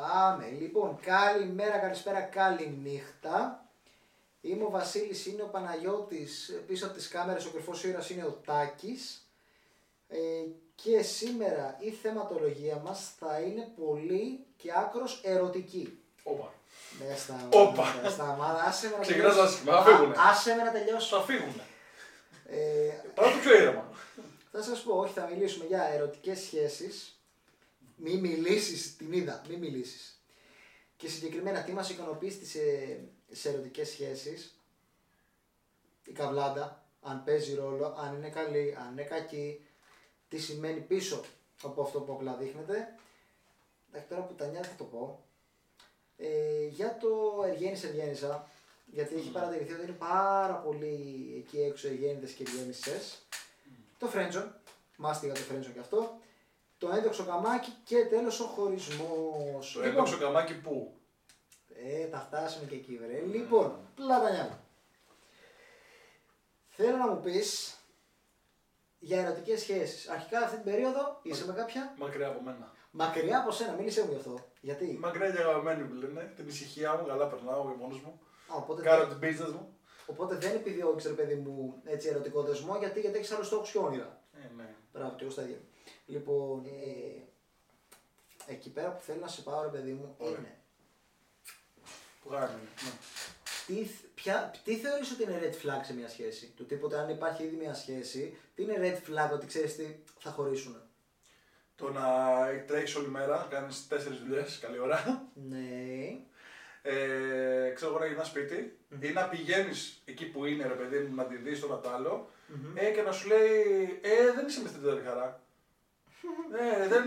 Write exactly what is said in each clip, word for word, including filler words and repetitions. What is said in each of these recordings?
Πάμε. Λοιπόν, καλημέρα, καλησπέρα, καληνύχτα. Είμαι ο Βασίλης, είναι ο Παναγιώτης, πίσω από τις κάμερες ο κρυφός ήρωας είναι ο Τάκης. Ε, και σήμερα η θεματολογία μας θα είναι πολύ και άκρος ερωτική. Όπα. Ναι, σταμάτα, σταμάτα. Άσε με να τελειώσω. Άσε με να τελειώσω. Θα φύγουν. Πάμε πιο ήρεμα. Θα σας πω, όχι, θα μιλήσουμε για ερωτικές σχέσεις. Μη μιλήσεις, την είδα, μη μιλήσεις. Και συγκεκριμένα τι μας ικανοποιεί σε, σε ερωτικές σχέσεις. Η καβλάντα, αν παίζει ρόλο, αν είναι καλή, αν είναι κακή. Τι σημαίνει πίσω από αυτό που απλά δείχνεται. Εντάξει, τώρα που τα νιώθω θα το πω. Ε, για το Εργένης Εργένησα, γιατί έχει παρατηρηθεί ότι είναι πάρα πολύ εκεί έξω Εργένηδες και Εργένησες. Το φρέντζον, μάστιγα το φρέντζον και αυτό. Το ένδοξο καμάκι και τέλος ο χωρισμός. Το ένδοξο καμάκι πού? Ε, τα φτάσουμε και εκεί βρε. Mm. Λοιπόν, πλατανιά μου. Θέλω να μου πεις για ερωτικές σχέσεις. Αρχικά αυτή την περίοδο είσαι Μα... με κάποια. Μακριά από μένα. Μακριά από σένα, μίλησέ μου γι' αυτό. Γιατί. Μακριά για αγαπημένη μου λένε, την ησυχία μου, καλά περνάω και μόνος μου. Α, οπότε κάνω δεν... την business μου. Οπότε δεν επιδιώξε ρε παιδί μου έτσι ερωτικό δεσμό γιατί, γιατί έχεις άλλους στόχους και όνειρα. Ε, ναι. Μπράβο, και εγώ στα ίδια. Λοιπόν, ε, εκεί πέρα που θέλω να σε πάω ρε παιδί μου Ωραία. είναι. Που κάνουμε, ναι. Τι, ποια, τι θεωρείς ότι είναι red flag σε μια σχέση? Του τίποτα αν υπάρχει ήδη μια σχέση, τι είναι red flag ότι ξέρεις τι θα χωρίσουν? Το να τρέχεις όλη μέρα, κάνεις τέσσερις δουλειές, καλή ώρα. Ναι. Ε, ξέρω εγώ να γυρνάς σπίτι mm-hmm. ή να πηγαίνεις εκεί που είναι ρε παιδί μου να τη δεις το κατάλληλο mm-hmm. ε, και να σου λέει «Ε, δεν είσαι μες την τέταρτη χαρά». Ναι, δεν,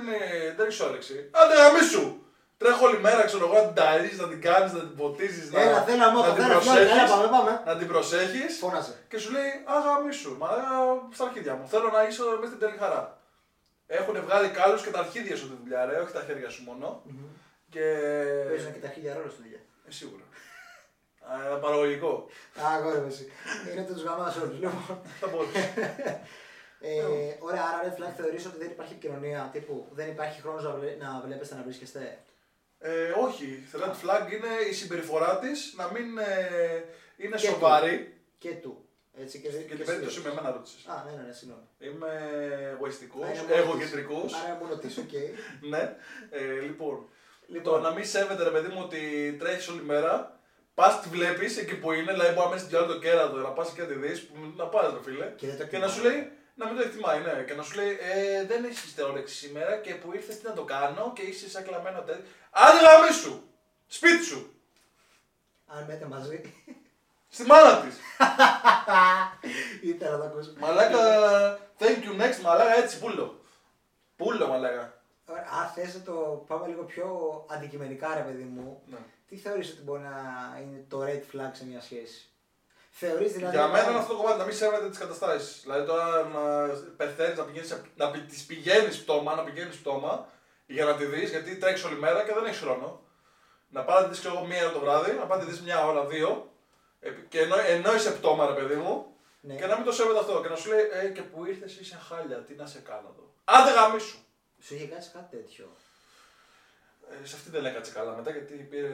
δεν έχει όρεξη. Άντε γαμίσου! Τρέχω όλη μέρα, ξέρω εγώ, να την ταΐζεις, να την κάνεις, να την ποτίζεις, να, έλα, θέλω, να, την προσέχεις, έλα, πάμε, πάμε. να την προσέχεις. Φώνασε. Και σου λέει «Α, γαμίσου, μα στα αρχίδια μου, θέλω να είσαι μέσα στην τέλη χαρά». Έχουν βγάλει κάλους και τα αρχίδια σου τη δουλειά, ρε, όχι τα χέρια σου μόνο. Mm-hmm. Και... παίζουν και τα αρχίδια ρόλο στη δουλειά. Ε, σίγουρα. ε, παραγωγικό. Αγόρευση. Είναι τους γαμάς όλους, λοιπόν. Θα μπορούσε. Ε, yeah. Ωραία, άρα red flag θεωρείς ότι δεν υπάρχει επικοινωνία, τύπου δεν υπάρχει χρόνος να, βλέ, να βλέπεστε να βρίσκεστε? Ε, όχι, red flag είναι η συμπεριφορά της να μην ε, είναι και σοβαρή. Του. Και του. Έτσι, και, και, και την περίπτωση με εμένα ρώτησες. Α, ναι, ναι, ναι, συγγνώμη. Είμαι εγωιστικός, εγωκεντρικός. Άρα μόνο της, οκ. Ναι, ε, λοιπόν, λοιπόν, το να μην σέβεται ρε παιδί μου ότι τρέχεις όλη μέρα. Πας τη βλέπεις εκεί που είναι, δηλαδή μπορεί να μένεις το κέρατο, να πας και να τη δεις, να πας ρε φίλε και, και, και να σου λέει να μην το εκτιμάει, ναι. Και να σου λέει ε, δεν έχεις την όρεξη σήμερα και που ήρθες τι να το κάνω και είσαι σαν κλαμμένο τέτοιο. Άντε γαμί σου! Σπίτι σου! Αν μέτε μαζί. Στη μάνα της! Ήθελα να το ακούσω. Μαλάκα, thank you next, μαλάκα έτσι, πούλο. Πούλο, μαλάκα. Αν θες το πάμε λίγο πιο αντικειμενικά ρε παιδί μου, ναι. Τι θεωρείς ότι μπορεί να είναι το red flag σε μια σχέση? Θεωρείς, δηλαδή, για μένα είναι αυτό το κομμάτι, να μην σέβεται τις καταστάσεις. Δηλαδή τώρα να πεθαίνεις, να, να τις πηγαίνεις πτώμα, να πηγαίνεις πτώμα για να τη δεις, γιατί τρέχεις όλη μέρα και δεν έχεις χρόνο. Να πάρεις να τη δεις και εγώ μία ώρα το βράδυ, να πάρεις να τη δεις μια ώρα, δύο και ενώ, ενώ είσαι πτώμα ρε παιδί μου ναι. Και να μην το σέβεται αυτό και να σου λέει ε, και που ήρθες είσαι χάλια, τι να σε κάνω εδώ. Άντε γαμίσου! Σου είχε κάτσει κάτι τέτοιο? Ε, σε αυτή δεν έκατσε καλά μετά γιατί πήρε...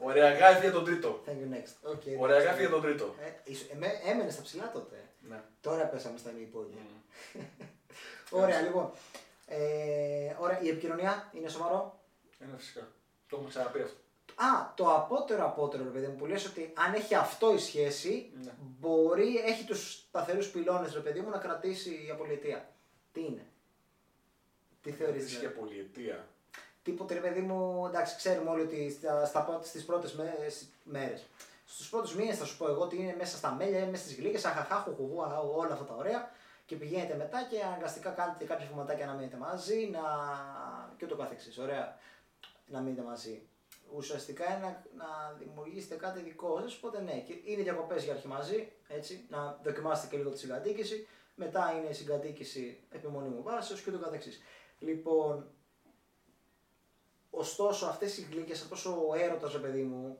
Ωραία γάφη για τον τρίτο. Thank you next. Okay, ωραία γάφη για τον τρίτο. Ε, ε, έμενε στα ψηλά τότε. Ναι. Τώρα πέσαμε στα μη υπόλοιπα. Mm. Ωραία λοιπόν. Ε, ωραία, η επικοινωνία είναι σοβαρό. Είναι φυσικά. Το έχουμε ξαναπεί αυτό. Α, το απότερο απότερο παιδί μου που λες ότι αν έχει αυτό η σχέση ναι. Μπορεί, έχει τους σταθερούς πυλώνες ρε παιδί μου να κρατήσει η απολυετία. Τι είναι? Τι θεωρείς? Έχει απολυετία. Τίποτε ρε παιδί μου, εντάξει, ξέρουμε όλοι ότι στα, στα, στις πρώτες μέρες, στους πρώτους μήνες θα σου πω εγώ ότι είναι μέσα στα μέλια, μέσα στις γλύκες, αχαχά, χουχουγού, όλα αυτά τα ωραία και πηγαίνετε μετά και αναγκαστικά κάνετε κάποια φωματάκια να μείνετε μαζί να... και ούτω καθεξής, ωραία, να μείνετε μαζί. Ουσιαστικά είναι να, να δημιουργήσετε κάτι δικό σας, οπότε ναι, είναι διακοπές για αρχή μαζί, έτσι, να δοκιμάσετε και λίγο τη συγκατοίκηση, μετά είναι η συγκατοίκηση επιμονήμου βάσεως και ούτω καθεξής. Λοιπόν, ωστόσο, αυτές οι γλύκες, αυτός ο έρωτας, ρε παιδί μου,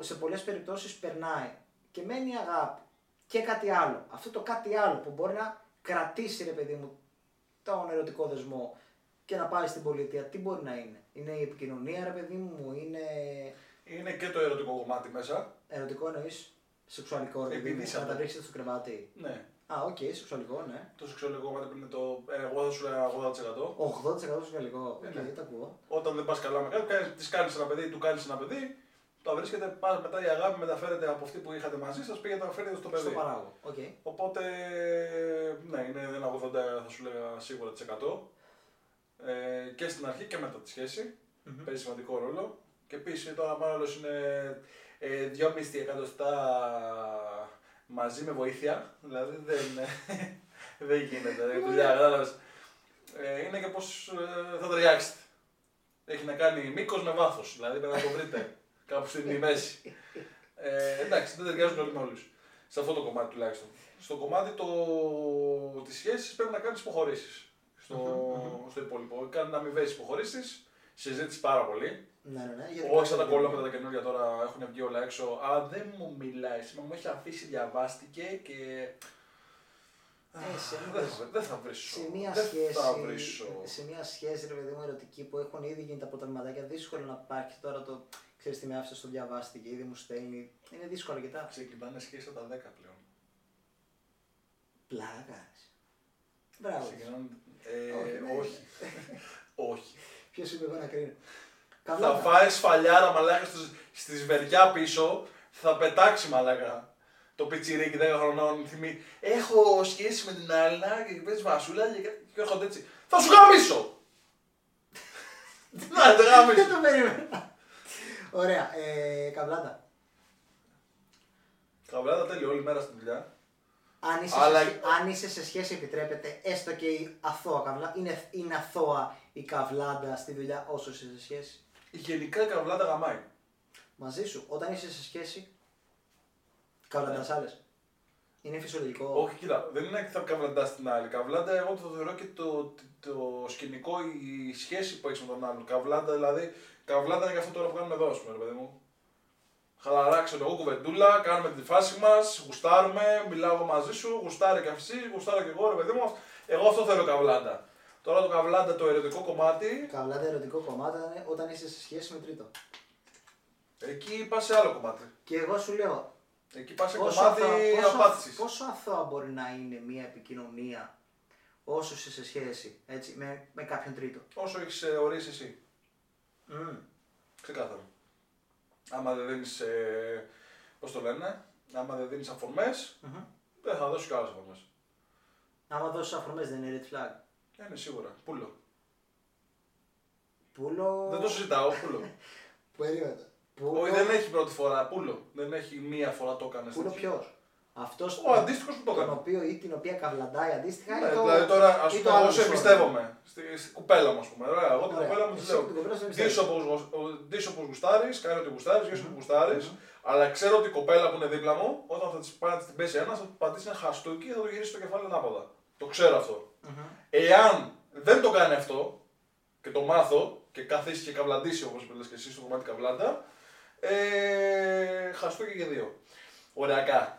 σε πολλές περιπτώσεις περνάει και μένει αγάπη και κάτι άλλο. Αυτό το κάτι άλλο που μπορεί να κρατήσει, ρε παιδί μου, τον ερωτικό δεσμό και να πάει στην πολιτεία, τι μπορεί να είναι? Είναι η επικοινωνία, ρε παιδί μου, είναι... Είναι και το ερωτικό κομμάτι μέσα. Ερωτικό εννοείς σεξουαλικό, ρε παιδί μου, να τα βρίσκεται στο κρεβάτι. Ναι. Α, οκ, okay, σεξουαλικό, ναι. Το σεξουαλικό κομμάτι πριν είναι το εγώ θα σου λέω ογδόντα τοις εκατό. ογδόντα τοις εκατό σεξουαλικό, οκ, okay, τα ακούω. Όταν δεν πας καλά με κάποιον, της κάνεις ένα παιδί, του κάνεις ένα παιδί, το βρίσκεται, μετά η αγάπη μεταφέρεται από αυτή που είχατε μαζί σας, πήγε να φέρετε στο παιδί. Στο παράγω, οκ. Okay. Οπότε, ναι, είναι ένα ογδόντα τοις εκατό θα σου λέγα σίγουρα ε, και στην αρχή και μετά τη σχέση. Mm-hmm. Παίζει σημαντικό ρόλο. Και επίσης τώρα μάλλον είναι ε, δυόμισι εκατοστά μαζί με βοήθεια. Δηλαδή δεν, δεν γίνεται. ε, είναι και πώς ε, θα ταιριάξετε. Έχει να κάνει μήκος με βάθος. Δηλαδή πρέπει να το βρείτε κάπου στη μέση. Ε, εντάξει, δεν ταιριάζουν όλοι με όλους. Σε αυτό το κομμάτι τουλάχιστον. Στο κομμάτι το... της σχέσης πρέπει να κάνεις υποχωρήσεις. Στο, mm-hmm. στο υπόλοιπο. Κάνουν αμοιβές υποχωρήσεις. Συζήτηση πάρα πολύ. Ναι, ναι, ναι. Όχι σαν τα κολλήματα τα καινούργια τώρα έχουν βγει όλα έξω. Α, δεν μου μιλάει. Μα μου έχει αφήσει, διαβάστηκε και. Εσύ, α, δεν, δεν θα βρίσκω. Σε μία σχέση, σχέση, ρε παιδί μου, ερωτική που έχουν ήδη γίνει τα πρώτα βηματάκια, δύσκολο να υπάρχει τώρα το. Ξέρεις τι με άφησε, το διαβάστηκε, ήδη μου στέλνει. Είναι δύσκολο και τα. Ξεκινάνε σχέσεις από τα δέκα πλέον. Πλάκα. Μπράβο. Ξεκινάνε... Ε, όχι. Ναι. Όχι. όχι. Ποιος είπε εγώ να κρίνω. Θα φάει σφαλιάρα μαλάκα στη σβεριά πίσω, θα πετάξει μαλάκα. Το πιτσιρίκι δέκα χρονών θυμεί. Έχω σχέση με την άλλη και παίζει βασούλα και έρχονται έτσι. Θα σου γαμίσω! Να το γαμίσω! Δεν το περίμενα. Ωραία. Ε, καβλάτα. Καβλάτα τέλειο, όλη μέρα στη δουλειά. Αν είσαι, αλλά... σε, αν είσαι σε σχέση επιτρέπεται, έστω και η αθώα καβλάτα, είναι, είναι αθώα η καβλάντα στη δουλειά όσο είσαι σε σχέση. Γενικά η καβλάντα γαμάει. Μαζί σου, όταν είσαι σε σχέση, καβλαντάς ναι. άλλες. Είναι φυσιολογικό. Όχι κοίτα, δεν είναι ότι θα καβλαντάς την άλλη. Καβλάντα εγώ το θεωρώ και το, το σκηνικό, η σχέση που έχεις με τον άλλον. Καβλάντα δηλαδή, καβλάντα είναι και αυτό τώρα που κάνουμε εδώ ας πούμε, ρε παιδί μου. Χαλαρά, ξέρω εγώ, κουβεντούλα, κάνουμε τη φάση μας, γουστάρουμε, μιλάω μαζί σου, γουστάρει και αυτή, γουστάρω και εγώ, ρε παιδί μου. Εγώ αυτό θέλω καβλάντα. Τώρα το καβλάντα, το ερωτικό κομμάτι. Καβλάντα, ερωτικό κομμάτι είναι όταν είσαι σε σχέση με τρίτο. Εκεί πας σε άλλο κομμάτι. Και εγώ σου λέω. Εκεί πας σε κομμάτι απάθησης. Πόσο αθώα μπορεί να είναι μια επικοινωνία όσο είσαι σε σχέση έτσι, με, με κάποιον τρίτο. Όσο έχεις ορίσει εσύ. Mm. Ξεκάθαρο. Άμα δεν δίνεις, ε, πώς το λένε, άμα δεν δίνεις αφορμές, mm-hmm. δεν θα δώσεις άλλες αφορμές. Άμα δώσεις αφορμές δεν είναι red flag. Είναι σίγουρα. Πούλο. Πούλο... Δεν το συζητάω, πούλο. Περίμενα. Πούλο... Όχι, δεν έχει πρώτη φορά, πούλο. Δεν έχει μία φορά το έκανες. Πούλο ποιος. Αυτός ο αντίστοιχος που το έκανε. Τον οποίο ή την οποία καβλαντάει αντίστοιχα ναι, ή το... Δηλαδή τώρα, ας πούμε, εγώ σε εμπιστεύομαι. Στην στη κοπέλα μου, ας πούμε. Ωραία, εγώ την κοπέλα μου τη λέω. Δεις όπως γουστάρεις, κάνει ό,τι γουστάρεις, γίνεις ό,τι γουστάρεις. Αλλά ξέρω ότι η κοπέλα που είναι δίπλα μου, όταν θα της πάει να την πέσει ένας, θα του πατήσει ένα χαστούκι και θα του γυρίσει το κεφάλι ανάποδα. Το ξέρω αυτό. Εάν δεν το κάνει αυτό και το μάθω και καθίσει και καβλαντήσει, όπως είπες και εσύ στο κομμάτι καβλάντα, χαστούκι και δύο. Ωριακά.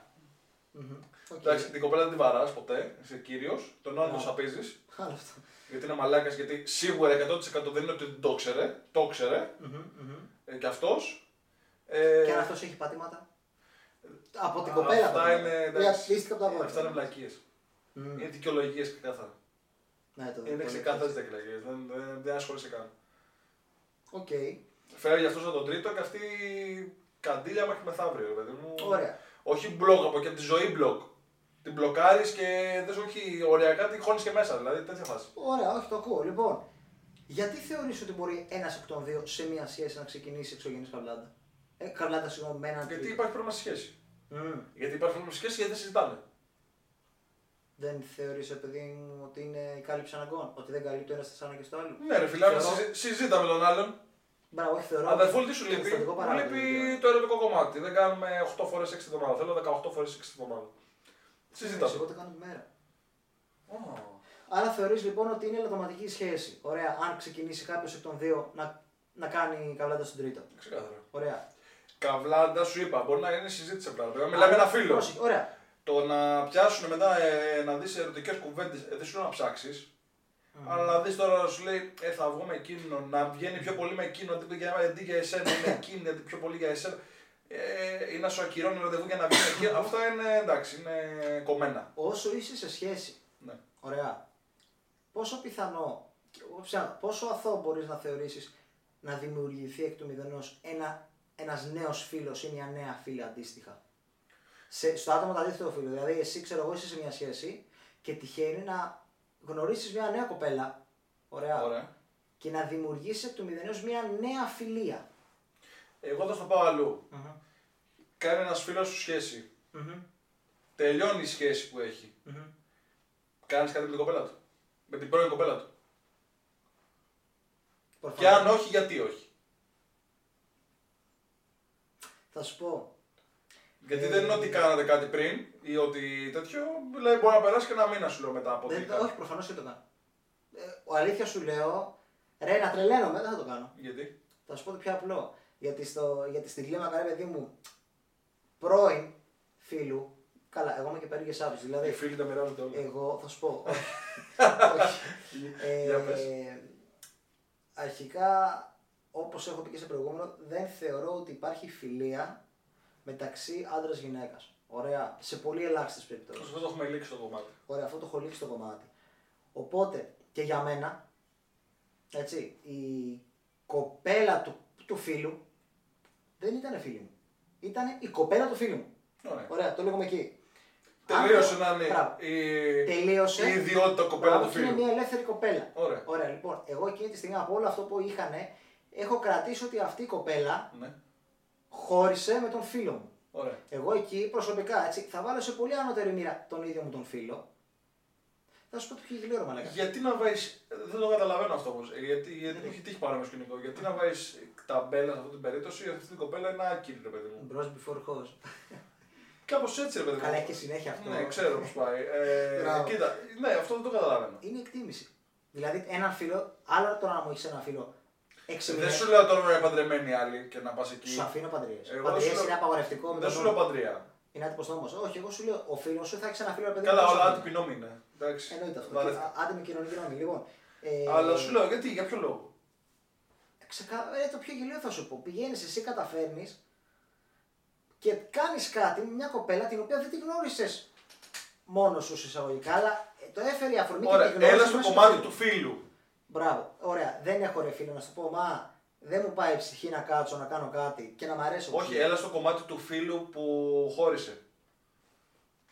Mm-hmm. Εντάξει, okay. Την κοπέλα δεν την βαράς ποτέ, είσαι κύριος, τον άλλο yeah. σαπίζεις. Χάλαστα. Γιατί είναι μαλάκας, γιατί σίγουρα εκατό τοις εκατό δεν είναι ότι δεν το ξέρε, το ξέρε mm-hmm. ε, και αυτός. Ε, και αν αυτός έχει πατήματα. Από την κοπέλα αυτά πατήματα. Είναι, εντάξει, από τα ε, αυτά είναι βλακίες. Mm. Είναι δικαιολογίες ξεκάθαρα. Ναι, είναι ξεκάθαρες δικαιολογίες, δεν, δεν, δεν ασχολείσαι καν. Οκ. Okay. Φέρει αυτός τον τρίτο και αυτή καντήλια μέχρι μεθαύριο, παιδί μου. Ωραία. Όχι μπλοκ από και από τη ζωή μπλοκ. Την μπλοκάρεις και δεν σου όχι ωριακά, την χώνεις και μέσα, δηλαδή τέτοια φάση. Ωραία, όχι το ακούω. Λοιπόν, γιατί θεωρείς ότι μπορεί ένας εκ των δύο σε μία σχέση να ξεκινήσει εξωγενής καβλάντα? Ε, καβλάντα συγγνώμη, με έναν. Γιατί υπάρχει πρόβλημα στη σχέση. Mm. Γιατί υπάρχει πρόβλημα στη σχέση, γιατί δεν συζητάνε. Δεν θεωρείς επειδή ότι είναι η κάλυψη αναγκών, ότι δεν καλύπτει ο ένας στα ανάγκες του άλλου. Ναι, ρε φιλάμε, συζη, συζητά με τον άλλον. Μπράβο, όχι θεωρώ. Αδερφούλη, τι σου λείπει? Μου λείπει το ερωτικό κομμάτι. Δεν κάνουμε οκτώ φορές έξι την ομάδα. Θέλω δεκαοκτώ φορές έξι την ομάδα. Συζητάμε. Εγώ το κάνω τη μέρα. Oh. Άρα θεωρείς λοιπόν ότι είναι ελαττωματική σχέση. Ωραία, αν ξεκινήσει κάποιος εκ των δύο να, να κάνει καβλάντα στον τρίτο. Ξεκάθαρα. Ωραία. Καβλάντα σου είπα, μπορεί να είναι συζήτηση απλά. Μιλάμε με ένα φίλο. Ωραία. Το να πιάσουν μετά ε, να δεις ερωτικές κουβέντες, ε, δεν σου να ψάξεις. Mm. Αλλά δεις τώρα σου λέει, ε, θα βγω με εκείνον, να βγαίνει πιο πολύ με εκείνον, αντί για εσένα, είναι εκείνη, αντί πιο πολύ για εσένα. Ε, ή να σου ακυρώνει ραντεβού για να βγει με εκείνον. Αυτά είναι εντάξει, είναι κομμένα. Όσο είσαι σε σχέση, ναι. Ωραία, πόσο πιθανό, πόσο αθώο μπορείς να θεωρήσεις να δημιουργηθεί εκ του μηδενός ένα, ένας νέος φίλος ή μια νέα φίλη αντίστοιχα. Σε, στο άτομο το αντίθετο φίλο. Δηλαδή, εσύ ξέρω εγώ είσαι σε μια σχέση και τυχαίνει να γνωρίσεις μια νέα κοπέλα. Ωραία. Ωραία. Και να δημιουργήσεις εκ του μηδενός μια νέα φιλία. Εγώ θα το πάω αλλού. Mm-hmm. Κάνει ένας φίλος σου σχέση. Mm-hmm. Τελειώνει η σχέση που έχει. Mm-hmm. Κάνεις κάτι με την κοπέλα του. Με την πρώην κοπέλα του. Προφανώς. Και αν όχι, γιατί όχι. Θα σου πω. Γιατί ε, δεν είναι ότι κάνατε κάτι πριν ή ότι τέτοιο, δηλαδή μπορεί να περάσει και ένα μήνα σου λέω μετά από τίποτα. Όχι, προφανώς και το κάνω. Ε, αλήθεια σου λέω, ρε να τρελαίνομαι, δεν θα το κάνω. Γιατί? Θα σου πω το πιο απλό. Γιατί, στο, γιατί στην κλίμακα, ρε παιδί μου, πρώην φίλου, καλά, εγώ είμαι και περίεργες άποψεις. Δηλαδή, οι φίλοι τα μοιράζονται όλα. Εγώ θα σου πω. Όχι. όχι. ε, ε, αρχικά, όπως έχω πει και σε προηγούμενο, δεν θεωρώ ότι υπάρχει φιλία μεταξύ άντρας γυναίκας. Ωραία. Σε πολύ ελάχιστες περιπτώσεις. Αυτό το έχουμε λήξει το κομμάτι. Ωραία, αυτό το έχω λήξει το κομμάτι. Οπότε και για μένα, έτσι, η κοπέλα του, του φίλου δεν ήταν φίλη μου. Ήταν η κοπέλα του φίλου μου. Ωραία, Ωραία το λέγουμε εκεί. Τελείωσε να είναι η... Τελείωσε... η ιδιότητα κοπέλα του φίλου. Είναι μια ελεύθερη κοπέλα. Ωραία. Ωραία, λοιπόν, εγώ εκείνη τη στιγμή από όλο αυτό που είχανε, έχω κρατήσει ότι αυτή η κοπέλα. Ναι. Χώρισε με τον φίλο μου. Ωραία. Εγώ εκεί προσωπικά έτσι, θα βάλω σε πολύ ανώτερη μοίρα τον ίδιο μου τον φίλο. Θα σου πω το πιο γλυόρο μαλάκα. Γιατί να βάζεις. Δεν το καταλαβαίνω αυτό όμως. Γιατί, γιατί μου έχει τύχει πάρα πολύ σκηνικό. Γιατί να βάζεις ταμπέλα σε αυτή την περίπτωση, αυτή την κοπέλα είναι άκυρη, ρε παιδί μου. Bros before hoes. Κάπως έτσι, ρε παιδί μου. Καλά, έχει συνέχεια αυτό. Ναι, ξέρω πώς πάει. Ε, κοίτα, ναι, αυτό δεν το καταλαβαίνω. Είναι εκτίμηση. Δηλαδή, έναν φίλο, άλλο τώρα να μου έχει ένα φίλο. Δεν σου λέω τώρα να είναι παντρεμένοι άλλοι και να πας εκεί. Σου αφήνω παντρίες. Παντρίες είναι απαγορευτικό. Δεν σου λέω παντρία. Είναι άτυπος νόμος. Όχι, εγώ σου λέω ο φίλος σου θα έχεις ένα φίλο παιδί. Καλά, όλα άτυποι νόμοι είναι. Εννοείται αυτό. Άτιμοι κοινωνικοί νόμοι. Λοιπόν. Αλλά σου λέω γιατί, για ποιο λόγο. Ξεκάθαρα, το πιο γελίο θα σου πω. Πηγαίνεις εσύ, καταφέρνεις και κάνεις κάτι με μια κοπέλα την οποία δεν την γνώρισες μόνο σου εισαγωγικά, αλλά το έφερε η αφορμή και την γνώρισες. Έλα στο κομμάτι του φίλου. Μπράβο, ωραία. Δεν έχω ρε φίλο να σου πω, μα δεν μου πάει η ψυχή να κάτσω να κάνω κάτι και να μ' αρέσει. Όχι, ψυχή. Έλα στο κομμάτι του φίλου που χώρισε.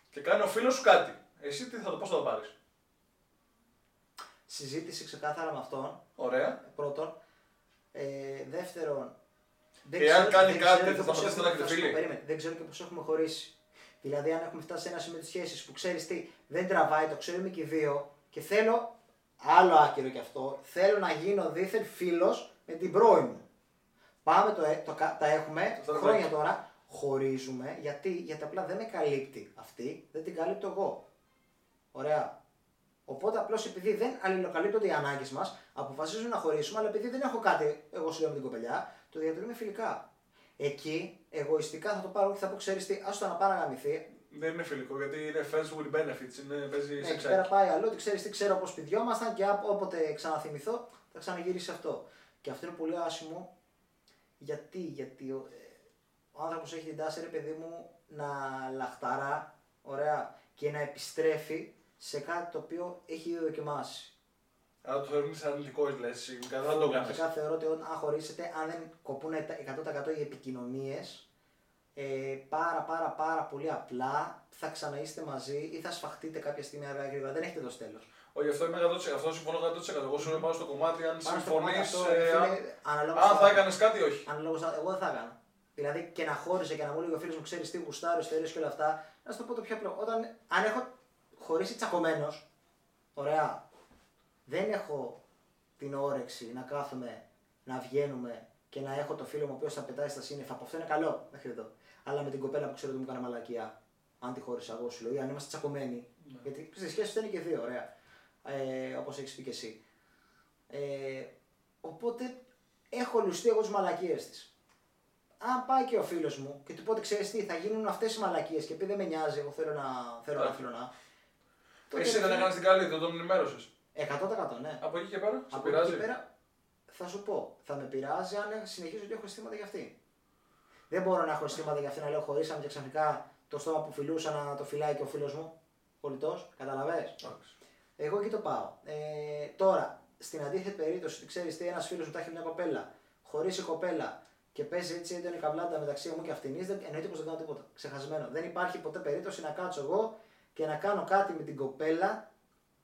Και κάνει ο φίλος σου κάτι. Εσύ τι θα το πώς θα το πάρεις. Συζήτηση ξεκάθαρα με αυτόν. Ωραία. Πρώτον. Ε, δεύτερον. Εάν κάνει κάτι, θα σταματήσει να είναι φίλοι. Περίμενε, δεν ξέρω και πώς έχουμε χωρίσει. Δηλαδή, αν έχουμε φτάσει σε ένα σημείο της σχέσης που ξέρεις τι, δεν τραβάει, το ξέρουμε και οι δύο και θέλω. Άλλο άκυρο κι αυτό, θέλω να γίνω δίθεν φίλος με την πρώην μου. Πάμε, το, το, τα έχουμε το χρόνια το. Τώρα, χωρίζουμε, γιατί, γιατί απλά δεν με καλύπτει αυτή, δεν την καλύπτω εγώ. Ωραία. Οπότε απλώς επειδή δεν αλληλοκαλύπτονται οι ανάγκες μας, αποφασίζουμε να χωρίσουμε, αλλά επειδή δεν έχω κάτι, εγώ σου λέω με την κοπελιά, το διατηρούμε φιλικά. Εκεί, εγωιστικά θα το πάρω και θα πω, ξέρεις τι, άστο να πάρω να γαμηθεί. Δεν είναι φιλικό γιατί είναι friends with benefits, είναι παίζει ναι, σε ξάκι. Πέρα πάει αλλού, ότι ξέρεις τι ξέρω πως πηδιόμασταν και όποτε ξαναθυμηθώ θα ξαναγυρίσει αυτό. Και αυτό είναι πολύ άσχημο γιατί, γιατί ο, ο άνθρωπος έχει την τάση ρε παιδί μου να λαχταρά, ωραία, και να επιστρέφει σε κάτι το οποίο έχει ήδη δοκιμάσει. Άρα το θεωρείς σαν αρνητικό, λες, δεν θα το κάνεις. Φυσικά θεωρώ ότι αν χωρίσετε, αν δεν κοπούν εκατό τοις εκατό οι επικοινωνίες, Ε, πάρα πάρα πάρα πολύ απλά θα ξαναείστε μαζί ή θα σφαχτείτε κάποια στιγμή αργά γρήγορα. Δεν έχετε δώσει τέλος. Όχι, αυτό είμαι εκατό τοις εκατό. Αυτό συμφωνώ εκατό τοις εκατό. Εγώ σου πάω στο κομμάτι αν συμφωνείς. Ε, αν αν θα έκανες κάτι ή όχι. Αναλόγως, εγώ δεν θα έκανα. Δηλαδή και να χώριζε και να μου λέει ο φίλος μου ξέρεις τι γουστάρει, θέλει και όλα αυτά. Να σου το πω το πιο απλό. Όταν, αν έχω χωρίσει τσακωμένος, ωραία, δεν έχω την όρεξη να κάθομαι να βγαίνουμε και να έχω το φίλο μου ο οποίος θα πετάει στα σύννεφα. Από αυτό είναι καλό μέχρι εδώ. Αλλά με την κοπέλα που ξέρω ότι μου έκανε μαλακιά, αν τη χώρισα εγώ σου λέω, ή αν είμαστε τσακωμένοι. Ναι. Γιατί στη σχέση δεν είναι και δύο, ωραία. Ε, όπως έχεις πει και εσύ. Ε, οπότε έχω λουστεί εγώ τις μαλακίες της. Αν πάει και ο φίλος μου και του πω ότι ξέρεις τι, θα γίνουν αυτές οι μαλακίες και επειδή δεν με νοιάζει, εγώ θέλω να. Θέλω να, θέλω να. Εσύ δεν έκανες την καλή, δεν τον ενημέρωσες. εκατό τοις εκατό ναι. Από εκεί και πέρα, από εκεί και πέρα θα σου πω, θα με πειράζει αν συνεχίζω και έχω αισθήματα για αυτή. Δεν μπορώ να έχω αισθήματα για αυτή να λέω χωρίσαμε και ξαφνικά το στόμα που φιλούσα να το φυλάει και ο φίλος μου. Πολιτός, καταλαβες. Okay. Εγώ εκεί το πάω. Ε, τώρα, στην αντίθετη περίπτωση, ξέρεις τι, ένας φίλος μου τα έχει μια κοπέλα, χωρίσει κοπέλα και παίζει έτσι έντονη καβλάντα μεταξύ μου και αυτήν, εννοείται πως δεν κάνω τίποτα. Ξεχασμένο. Δεν υπάρχει ποτέ περίπτωση να κάτσω εγώ και να κάνω κάτι με την κοπέλα,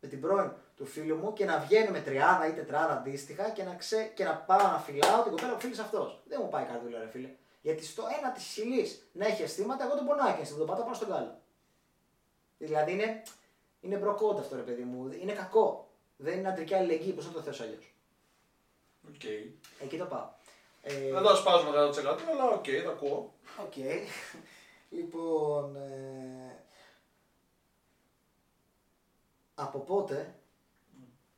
με την πρώην του φίλου μου και να βγαίνουμε τριάδα ή τετράδα αντίστοιχα και να, ξε... και να πάω να φιλάω την κοπέλα που φίλησε αυτός. Δεν μου πάει κάτι δουλειά, ρε φίλε. Γιατί στο ένα τη χιλή να έχει αισθήματα, εγώ τον πονάω και αισθήματα, τον πατάω πάνω στον κάλο. Δηλαδή είναι, είναι μπροκόντα αυτό, ρε παιδί μου. Είναι κακό. Δεν είναι αντρική αλληλεγγύη, πώς να το θέσω αλλιώς. Οκ. Okay. Εκεί το πάω. Ε... Δεν τα σπάζουμε κατά το τσεκάτι, αλλά οκ, okay, τα ακούω. Οκ. Okay. Λοιπόν. Ε... Από πότε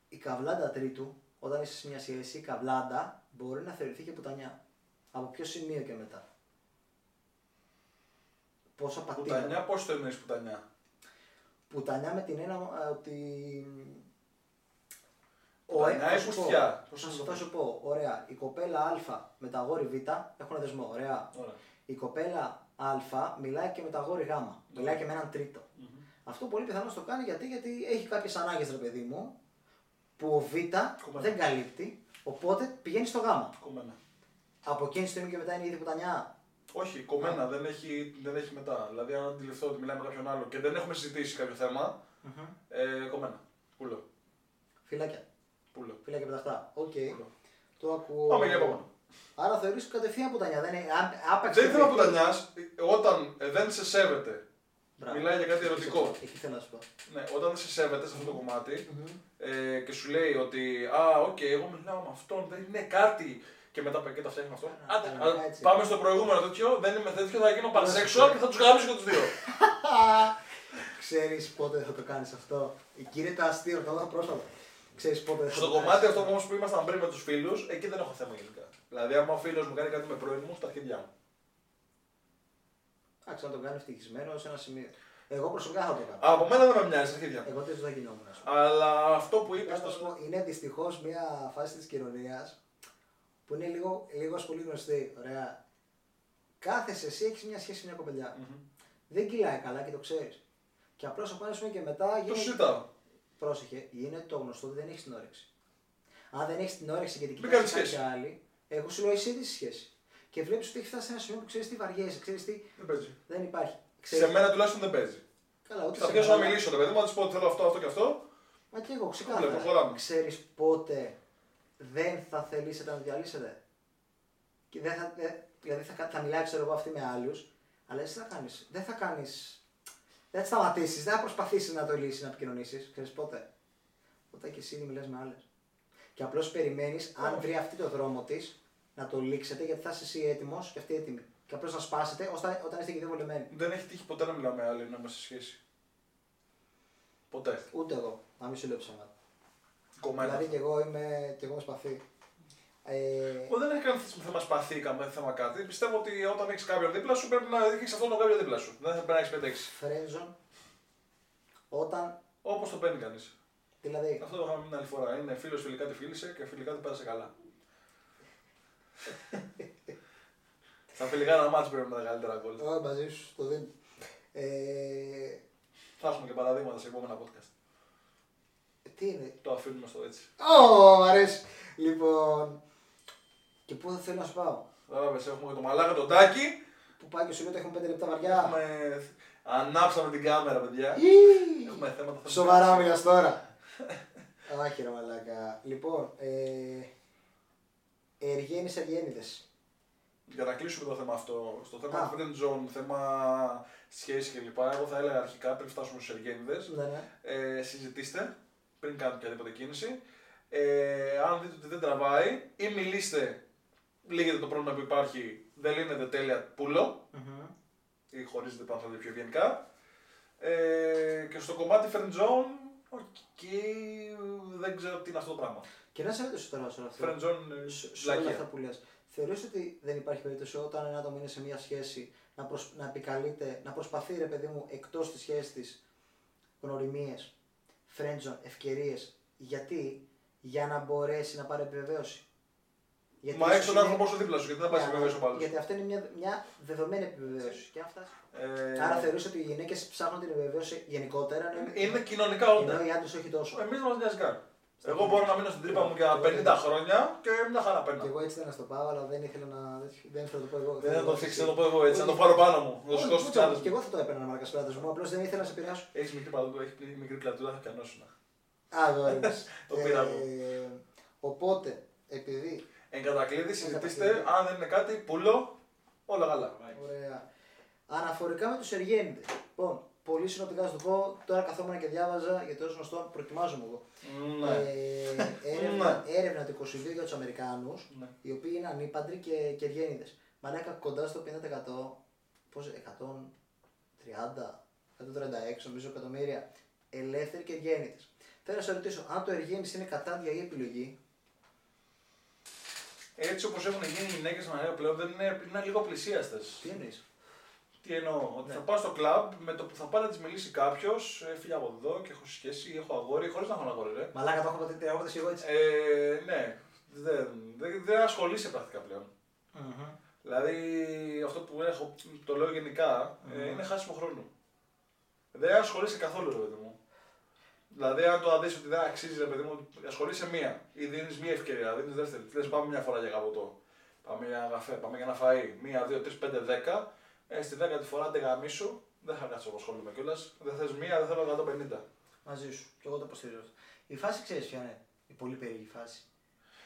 η καβλάντα τρίτου, όταν είσαι σε μια σχέση, η καβλάντα μπορεί να θεωρηθεί και πουτανιά. Από ποιο σημείο και μετά. Πόσα πατήματα. Πουτανιά, πώς το εννοείς πουτανιά. Πουτανιά με την ένα ότι. Πουτανιά ή πουστιά. Θα σου πω, ωραία, η κοπέλα Α με τα αγόρι Β έχουν δεσμό, ωραία. ωραία. Η κοπέλα Α μιλάει και με τα αγόρι Γ. Μιλάει και με έναν τρίτο. Mm-hmm. Αυτό πολύ πιθανώς το κάνει γιατί, γιατί έχει κάποιες ανάγκες, ρε παιδί μου, που ο Β δεν καλύπτει, οπότε πηγαίνει στο Γ. Από εκείνη τη στιγμή και μετά είναι ήδη πουτανιά. Όχι, κομμένα, yeah. δεν, έχει, δεν έχει μετά. Δηλαδή, αν αντιληφθώ ότι μιλάμε με κάποιον άλλο και δεν έχουμε συζητήσει κάποιο θέμα, mm-hmm. ε, κομμένα. Πούλο. Φυλάκια. Πούλο. Φυλάκια πεταχτά. Οκ. Okay. Το ακούω. Πάμε για επόμενο. Άρα θεωρείς κατευθείαν πουτανιά. Δεν ήθελα πουτανιά όταν ε, δεν σε σέβεται. Μπράβο. Μιλάει για κάτι ερωτικό. Εκεί θέλω να σου πω. Ναι, όταν σε σέβεται σε αυτό το κομμάτι mm-hmm. ε, και σου λέει ότι α, οκ, okay, εγώ μιλάω με αυτόν, δεν είναι κάτι. Και μετά και τα φτιάχνουμε αυτό. Άντε, πάμε στο προηγούμενο τέτοιο. Δεν είμαι τέτοιο, θα γίνω πανσεξουαλ και θα τους γαμίσω και τους δύο. Ξέρεις πότε θα το κάνεις αυτό. Κύριε τα αστείο, καλά πρόσφατα. Ξέρεις πότε θα το κάνεις. Στο κομμάτι αυτό όμως που ήμασταν πριν με τους φίλους, εκεί δεν έχω θέμα γενικά. Δηλαδή, άμα ο φίλος μου κάνει κάτι με πρώην μου, στα αρχίδια μου. Εντάξει, να τον κάνει ευτυχισμένο σε ένα σημείο. Εγώ προσωπικά θα το κάνω. Από μένα δεν με μοιάζει, αρχίδια. Εγώ τέτοιο δεν γινόμουν. Αλλά αυτό που είπες. Είναι δυστυχώς μια φάση της κοινωνίας. Που είναι λίγο, λίγο πολύ γνωστή. Ωραία. Κάθεσαι εσύ, έχεις μια σχέση με μια κοπελιά. Mm-hmm. Δεν κυλάει καλά και το ξέρεις. Και απλώς από πάνω και μετά γίνεται. Το σύνταγμα. Πρόσεχε, είναι το γνωστό ότι δεν έχεις την όρεξη. Αν δεν έχεις την όρεξη και την κοιτάξεις κάποιοι άλλοι, εγώ σου λέω εσύ τη σχέση. Και βλέπεις ότι έχει φτάσει σε ένα σημείο που ξέρεις τι βαριέσαι, ξέρεις τι. Δεν παίζει. Δεν υπάρχει. Ξέρεις... Σε μένα τουλάχιστον δεν παίζει. Καλά, ούτε θα σε πιάσω να μιλήσω, ρε παιδί μου, να τη πω ότι θέλω αυτό, αυτό και αυτό. Μα και εγώ ξεκάθαρα. Ξέρεις πότε. Δεν θα θελήσετε να το διαλύσετε. Και δεν θα, δε, δηλαδή θα, θα μιλάει, ξέρω εγώ, αυτή με άλλους, αλλά εσύ θα κάνεις. Δεν θα κάνεις. Δεν θα σταματήσεις, δεν θα προσπαθήσεις να το λύσεις, να επικοινωνήσεις. Ξέρεις πότε. Όταν και εσύ μιλάς με άλλες. Και απλώς περιμένεις, oh. αν βρει αυτή το δρόμο της, να το λήξετε γιατί θα είσαι εσύ έτοιμος και αυτή έτοιμη. Και απλώς να σπάσετε ώστε, όταν είστε και δύο βολεμένοι. Δεν έχει τύχει ποτέ να μιλάμε με άλλη, να είμαστε σε σχέση. Ποτέ. Ούτε εγώ. Να μην σου λέω ψέματα. Κομμένα. Δηλαδή και εγώ είμαι, και εγώ είμαι σπαθή. Εγώ δεν έχει κανένα θέμα σπαθή, κανένα θέμα κάτι. Πιστεύω ότι όταν έχεις κάποιον δίπλα σου πρέπει να δείξεις αυτόν τον κάποιον δίπλα σου. Δεν θα πρέπει να έχεις πετάξει. Φρέζον. Όταν. Όπως το παίρνει κανείς. Δηλαδή. Αυτό το είχαμε μια άλλη φορά. Είναι φίλος φιλικά τη φίλησε και φιλικά την πέρασε καλά. Στα φιλικά να μάτς πρέπει να είναι καλύτερα κόλλητα. Ωραία, μαζί σου, το δίνω. Θα έχουμε και παραδείγματα σε επόμενα podcast. Τι είναι. Το αφήνουμε στο έτσι. Ω, αρέσει. Λοιπόν. Και πού θα θέλω να σου πάω. Λάβες, έχουμε το μαλάκα τον Τάκη. Που πάει και σου λέει ότι έχουμε πέντε λεπτά βαριά. Έχουμε... Ανάψαμε την κάμερα, παιδιά. Ή... Έχουμε θέματα. Σοβαρά μιλάς τώρα. Άχι ρε μαλάκα. Λοιπόν, ε... Εργένης, εργένηδες. Για να κλείσουμε το θέμα αυτό, στο θέμα friend zone, θέμα σχέση κλπ. Εγώ θα έλεγα αρχικά πριν φτάσουμε στους εργένηδες, ναι, ναι. Ε, συζητήστε. Πριν κάνετε οποιαδήποτε κίνηση, ε, αν δείτε ότι δεν τραβάει ή μιλήστε, λύγετε το πρόβλημα που υπάρχει, δεν λύνεται τέλεια πουλο mm-hmm. ή χωρίζετε πάνω θα δει πιο ευγενικά. Ε, και στο κομμάτι friend zone, okay, δεν ξέρω τι είναι αυτό το πράγμα. Και να σε ρωτήσω τώρα σε όλα αυτά, friend zone, σε όλα αυτά που λες, θεωρείς ότι δεν υπάρχει περίπτωση όταν ένα άτομο είναι σε μια σχέση να, προσ... να επικαλείται, να προσπαθεί ρε παιδί μου εκτός της σχέσης της γνωριμίες, friendzone, ευκαιρίες Γιατί, για να μπορέσει να πάρει επιβεβαίωση. Γιατί μα έχει τον άνθρωπο σου δίπλα σου, γιατί δεν θα πάρει επιβεβαίωση πάλι. Γιατί αυτή είναι μια, μια δεδομένη επιβεβαίωση. Και αυτά. Ε... Άρα θεωρείς ότι οι γυναίκες ψάχνουν την επιβεβαίωση γενικότερα. Ναι. Είναι κοινωνικά όντα. Ενώ οι άντρες όχι τόσο. Εμείς μας νοιάζει καν. Εγώ μπορώ να μείνω στην τρύπα μου για πενήντα χρόνια και μια χαρά πέρα. Και εγώ έτσι θα το πάω, αλλά δεν ήθελα να δεν ήθελα το πω εγώ. Δεν θα το θίξει, θα το πω εγώ έτσι, θα το πάρω πάνω μου. Θα το σηκώσω στο τσάντα. Και εγώ θα το έπαιρνα μάρκα πλάτε μου, απλώς δεν ήθελα να σε επηρεάσω. Έχει μικρή πλατούλα, θα πιανώσουν. Α, δωρεάν. Το πήρα μου. Οπότε, επειδή. Εν κατακλείδη, συζητήστε, αν δεν είναι κάτι, πουλώ, όλα καλά. Ωραία. Αναφορικά με τους Εργένηδες. Λοιπόν, πολύ συνοπτικά να το πω, τώρα καθόμουν και διάβαζα, γιατί ως γνωστό προετοιμάζομαι εγώ. Ναι. Ε, έρευνα, έρευνα του είκοσι δύο για τους Αμερικάνους, ναι. Οι οποίοι είναι ανήπαντροι και, και Εργένηδες. Μαλάκα κοντά στο πενήντα τοις εκατό, πώς, εκατόν τριάντα, εκατόν τριάντα έξι νομίζω εκατομμύρια ελεύθεροι και Εργένηδες. Θέλω να σε ρωτήσω, αν το Εργένης είναι κατά διαγή επιλογή. Έτσι όπως έχουν γίνει οι γυναίκες με πλέον, δεν είναι, είναι λίγο πλησίαστες. Τι εννοείς? Τι εννοώ, ότι ναι. Θα πάω στο κλαμπ, με το που θα πάω να τη μιλήσει κάποιο, έφυγα από εδώ και έχω σχέση, έχω αγόρι, χωρίς να έχω αγόρι, ρε. Μαλάκα, το έχω πατήσει, έχω πατήσει εγώ έτσι. Ε, ναι, δεν δε, δε ασχολείσαι πρακτικά πλέον. Mm-hmm. Δηλαδή, αυτό που έχω, το λέω γενικά, mm-hmm. ε, είναι χάσιμο χρόνο. Δεν ασχολείσαι καθόλου, ρε παιδί μου. Δηλαδή, αν το αντέσεις ότι δεν αξίζει, ρε παιδί μου, ασχολείσαι μία ή δίνεις μία ευκαιρία, δίνεις δεύτερη. Λες, πάμε μια φορά για καποτό, πάμε για ένα καφέ, πάμε για ένα φαΐ, μία, δύο, τρεις, πέντε, δέκα. Ε, στη δέκατη φορά την γαμί σου, δεν θα κάτσω να ασχολούμαι κιόλας. Δεν θες μία, δεν θέλω εκατόν πενήντα. Μαζί σου, κι εγώ το υποστηρίζω. Η φάση ξέρεις ποια είναι, η πολύ περίεργη φάση.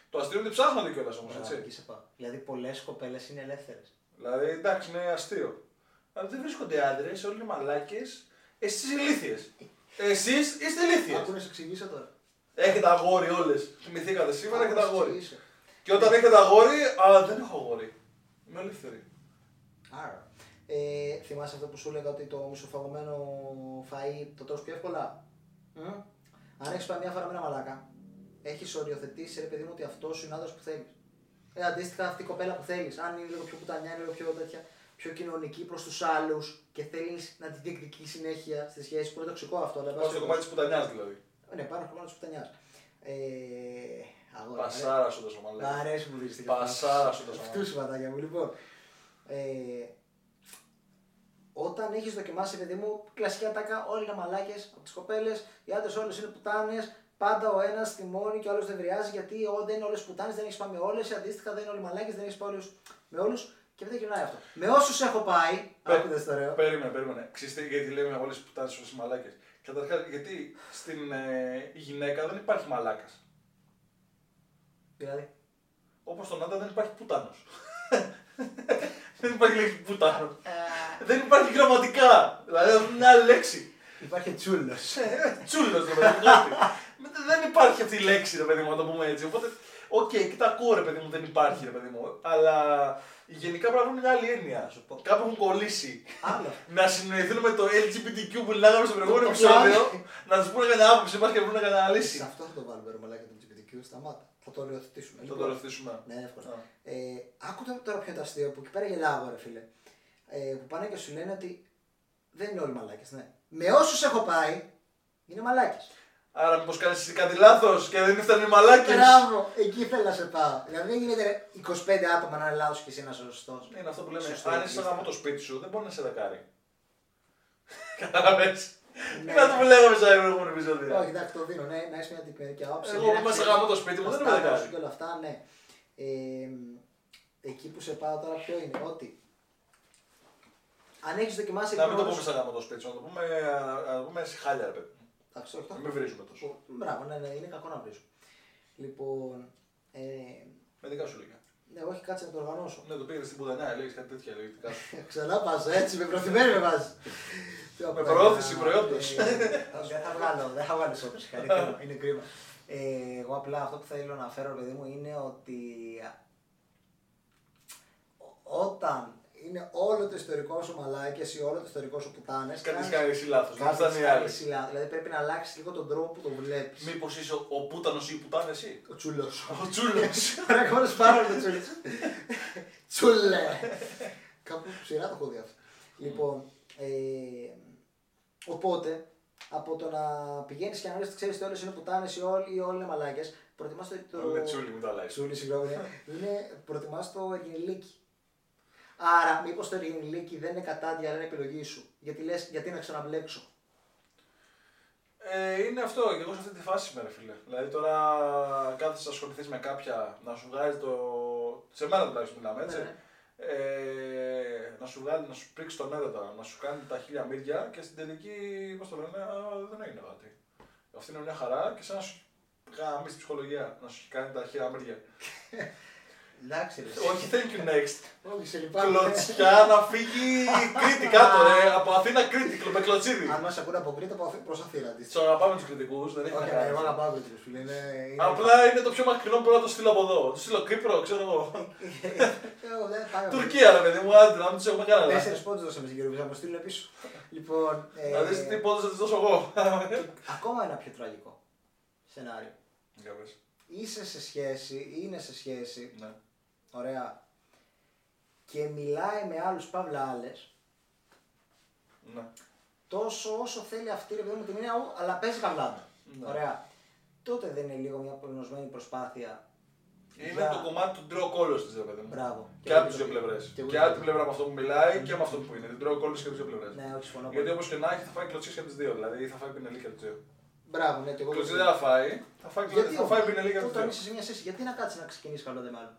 Το αστείο είναι ότι ψάχνονται κιόλας όμως, έτσι. Πά. Δηλαδή, πολλές κοπέλες είναι ελεύθερες. Δηλαδή, εντάξει, είναι αστείο. Αλλά δεν βρίσκονται άντρες, όλοι είναι μαλάκες. Εσείς ηλίθιες. Εσείς είστε ηλίθιες. Ακούω να σας εξηγήσω τώρα. Έχετε αγόρι όλες. Θυμηθήκατε σήμερα, έχετε αγόρι. Και όταν έχετε αγόρι, αλλά δεν έχω αγόρι. Είμαι ελεύθερη. Άρα. Ε, θυμάσαι αυτό που σου έλεγα ότι το μισοφαγωμένο φαΐ το τρως πιο εύκολα. Mm? Αν έχεις πάει μια φορά με ένα μαλάκα, έχεις οριοθετήσει ρε παιδί μου ότι αυτός είναι ο άντρας που θέλεις. Ε, αντίστοιχα αυτή η κοπέλα που θέλεις, αν είναι λίγο πιο πουτανιά, είναι λίγο πιο, τέτοια, πιο κοινωνική προς τους άλλους και θέλεις να τη διεκδικείς συνέχεια στη σχέση που είναι τοξικό αυτό. Πάνω στο κομμάτι της πουτανιάς δηλαδή. Ε, ναι, πάνω στο κομμάτι της πουτανιάς. Ε, Πασάρα σου το σωμαλάκι. Αρέσει που δείχνει. Πασάρα σου το σωμαλάκι. Αυτού συμβατάκια μου λοιπόν. Ε, Όταν έχει δοκιμάσει, παιδί μου, κλασικά τάκα, όλοι είναι μαλάκες από τις κοπέλες, οι άντρες όλες είναι πουτάνες, πάντα ο ένας τιμώνει και ο άλλος δεν βρειάζει, γιατί δεν είναι όλες πουτάνες, δεν έχεις πάει με όλες, αντίστοιχα δεν είναι όλοι μαλάκες, δεν έχεις πάει όλους, με όλους και μετά γυρνάει αυτό. Με όσους έχω πάει, άκουτες το ρεό. Περίμενε, περίμενε. Ξυστεί γιατί λέμε όλες πουτάνες, όλες μαλάκες. Καταρχάς, γιατί στην ε, γυναίκα δεν υπάρχει μαλάκας. Δηλαδή. Όπως στον άντρα δεν υπάρχει πουτάνος. Δεν υπάρχει λέξη πουτάνο. Δεν υπάρχει γραμματικά. Δηλαδή είναι άλλη λέξη. Υπάρχει τσούλο. Τσούλο το παιδί μου. Δεν υπάρχει αυτή η λέξη, ρε παιδί μου, να το πούμε έτσι. Οπότε, οκ, κοιτά, ακούω ρε παιδί μου, δεν υπάρχει ρε παιδί μου. Αλλά γενικά πρέπει να βρούμε μια άλλη έννοια. Κάπου έχουν κολλήσει. Να συνοηθούν με το ελ τζι μπι τι κιου που λέγαμε στο προηγούμενο επεισόδιο. Να του πούνε κανένα άποψη, υπάρχει και να κανένα λύση. Σε αυτό θα το βάλουμε ρε μαλάκα το ελ τζι μπι τι κιου, σταμάτα. Θα το οριοθετήσουμε. Θα το οριοθετήσουμε. Ναι, εύκολα. Άκουτα τώρα ποιο είναι το αστείο που εκεί πέρα γελάω, ρε φίλε. Ε, που πάνε και σου λένε ότι δεν είναι όλοι μαλάκες, ναι. Με όσους έχω πάει, είναι μαλάκες. Άρα μήπως κάνεις εσύ κάτι λάθος και δεν έφτανε οι μαλάκες. Μπράβο, εκεί θέλω να σε πάω. Δηλαδή δεν γίνεται είκοσι πέντε άτομα να είναι λάθος και εσύ να είσαι σωστός. Είναι αυτό που λέμε. Σωστή, αν είσαι γαμώ το σπίτι σου, δεν μπορεί να σε δεκάρει. Καταλαβαίνεις. Είναι αυτό που λέγαμε σε προηγούμενο επεισόδιο. Όχι, εντάξει, το δίνω, ναι, να είσαι μια τυπική άποψη. Εγώ που σε γαμώ το σπίτι μου, δεν με δεκάρει. Και όλα αυτά, ναι. Ε, εκεί που σε πάω τώρα ποιο είναι, ότι. Αν έχεις δοκιμάσει. Να μην το πούμε σαν γάμο το σπίτι, να το πούμε, να το πούμε σε χάλια ρε παιδί. Εντάξει, όχι. Να μην βρίζουμε τόσο. Μπράβο, ναι, ναι, είναι κακό να βρίζουμε. Λοιπόν. Ε... Με δικά σου λίγα. Ναι, όχι, κάτσε να το οργανώσω. Ναι, το πήγαινε στην πουτανιά, λέγεις κάτι τέτοια. Ξανά πας, έτσι, με προθυμένη με βάζει. Με προώθηση προϊόντος. Δεν θα βγάλεις όπως είχα, είναι κρίμα. Εγώ απλά αυτό που θέλω να φέρω, παιδί μου, είναι ότι όταν. Είναι όλο το ιστορικό σου μαλάκες ή όλο το ιστορικό σου πουτάνες. Κάτι κάνει εσύ λάθος. Κάτι κάνει εσύ λάθος. Δηλαδή πρέπει να αλλάξεις λίγο τον τρόπο που το βλέπεις. Μήπως είσαι ο πουτάνος ή η πουτάνα εσύ. Ο τσούλος. Ο τσούλος. Παρακολουθείς πάρα πολύ το τσούλος. Τσούλε. Κάπου σειρά το έχω δει αυτό. Λοιπόν, οπότε από το να πηγαίνεις και να λες, ξέρεις ότι όλες είναι πουτάνες ή όλοι, όλοι είναι μαλάκες. Προτιμάς το. Όλοι είναι τσούλι, μου τα αλλάζει. Τσούλι, συγγνώμη. Προτιμάς το Εργενηλίκι. Άρα, μήπως το Εργενηλίκι δεν είναι κατάντια, αλλά είναι επιλογή σου. Γιατί λες, γιατί να ξαναμπλέξω. Ε, είναι αυτό, και εγώ σε αυτή τη φάση είμαι, ρε φίλε. Δηλαδή, τώρα κάθεσαι να ασχοληθείς με κάποια, να σου βγάζει το. Σε μένα τουλάχιστον μιλάμε, έτσι. Ναι. Ε, να σου βγάλει, να σου πρίξει τον έρωτα, να σου κάνει τα χίλια μύρια και στην τελική, πώς το λένε, α, δεν έγινε κάτι. Αυτή είναι μια χαρά και σαν να σου κάνει την ψυχολογία, να σου κάνει τα χίλια μύρια. Εντάξει, ρε. Όχι, thank you next. Όχι, σε λυπάμαι. Κλωτσιά να φύγει Κρήτη κάτω, ρε. Από Αθήνα Κρήτη, με κλωτσίδι. Αν μας ακούνε από Κρήτη, προς Αθήνα. Τους αγαπάμε τους κριτικούς, δεν έχει να κάνει. Απλά είναι το πιο μακρινό που μπορώ να το στείλω από εδώ. Το στείλω Κύπρο, ξέρω εγώ. Τουρκία, ρε παιδί μου, άντρα, να μην τους έχουμε κανένα. Τέσσερις πόντες δώσαμε στην Κύπρο, θα μου στείλουν πίσω. Λοιπόν. Να δεις τι πόντες θα τους δώσω εγώ. Ακόμα ένα πιο τραγικό σενάριο. Είσαι σε σχέση, είναι σε σχέση. Ναι. Ωραία. Και μιλάει με άλλους παύλα άλλες. Ναι. Τόσο όσο θέλει αυτή, ρε παιδί μου, τη μία, αλλά παίζει καβλά. Ναι. Ωραία. Τότε δεν είναι λίγο μια απομονωσμένη προσπάθεια. Είναι για... το κομμάτι του τρώω κόλλος της, ρε παιδί μου. Μπράβο. Και, και από τις δύο πλευρές. Και, και από την πλευρά με αυτό που μιλάει και με αυτό που είναι. Την τρώω κόλλος και από τις δύο πλευρές. Ναι, όχι, συμφωνώ. Γιατί όπως και να έχει, θα φάει κλωτσίες και από τις δύο. Δηλαδή θα φάει πινελί και από τις δύο. Μπράβο, ναι, και εγώ. Κλωτσίδι δεν θα φάει. Θα φάει πινελί και από τις δύο. Όταν είσαι σε μια σχέση, γιατί να κάτσει να ξεκινήσει καλό δε μάλλον.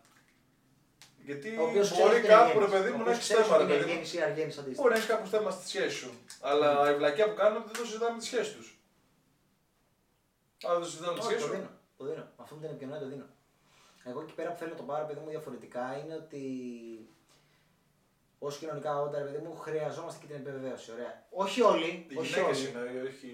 Γιατί μπορεί κάπου, ρε παιδί μου, να έχει θέμα. Μπορεί να έχει κάπου θέμα στη σχέση σου. Αλλά η βλακιά που κάνουν δεν το συζητάμε με τη σχέση του. Αλλά το συζητάμε με τη σχέση σου. Το δίνω. Αυτό δεν επικοινωνεί, το δίνω. Εγώ εκεί πέρα που θέλω να το πάρω, ρε παιδί μου, διαφορετικά είναι ότι ως κοινωνικά όντα, ρε παιδί μου, χρειαζόμαστε και την επιβεβαίωση. Ωραία. Όχι όλοι. Οι γυναίκες είναι,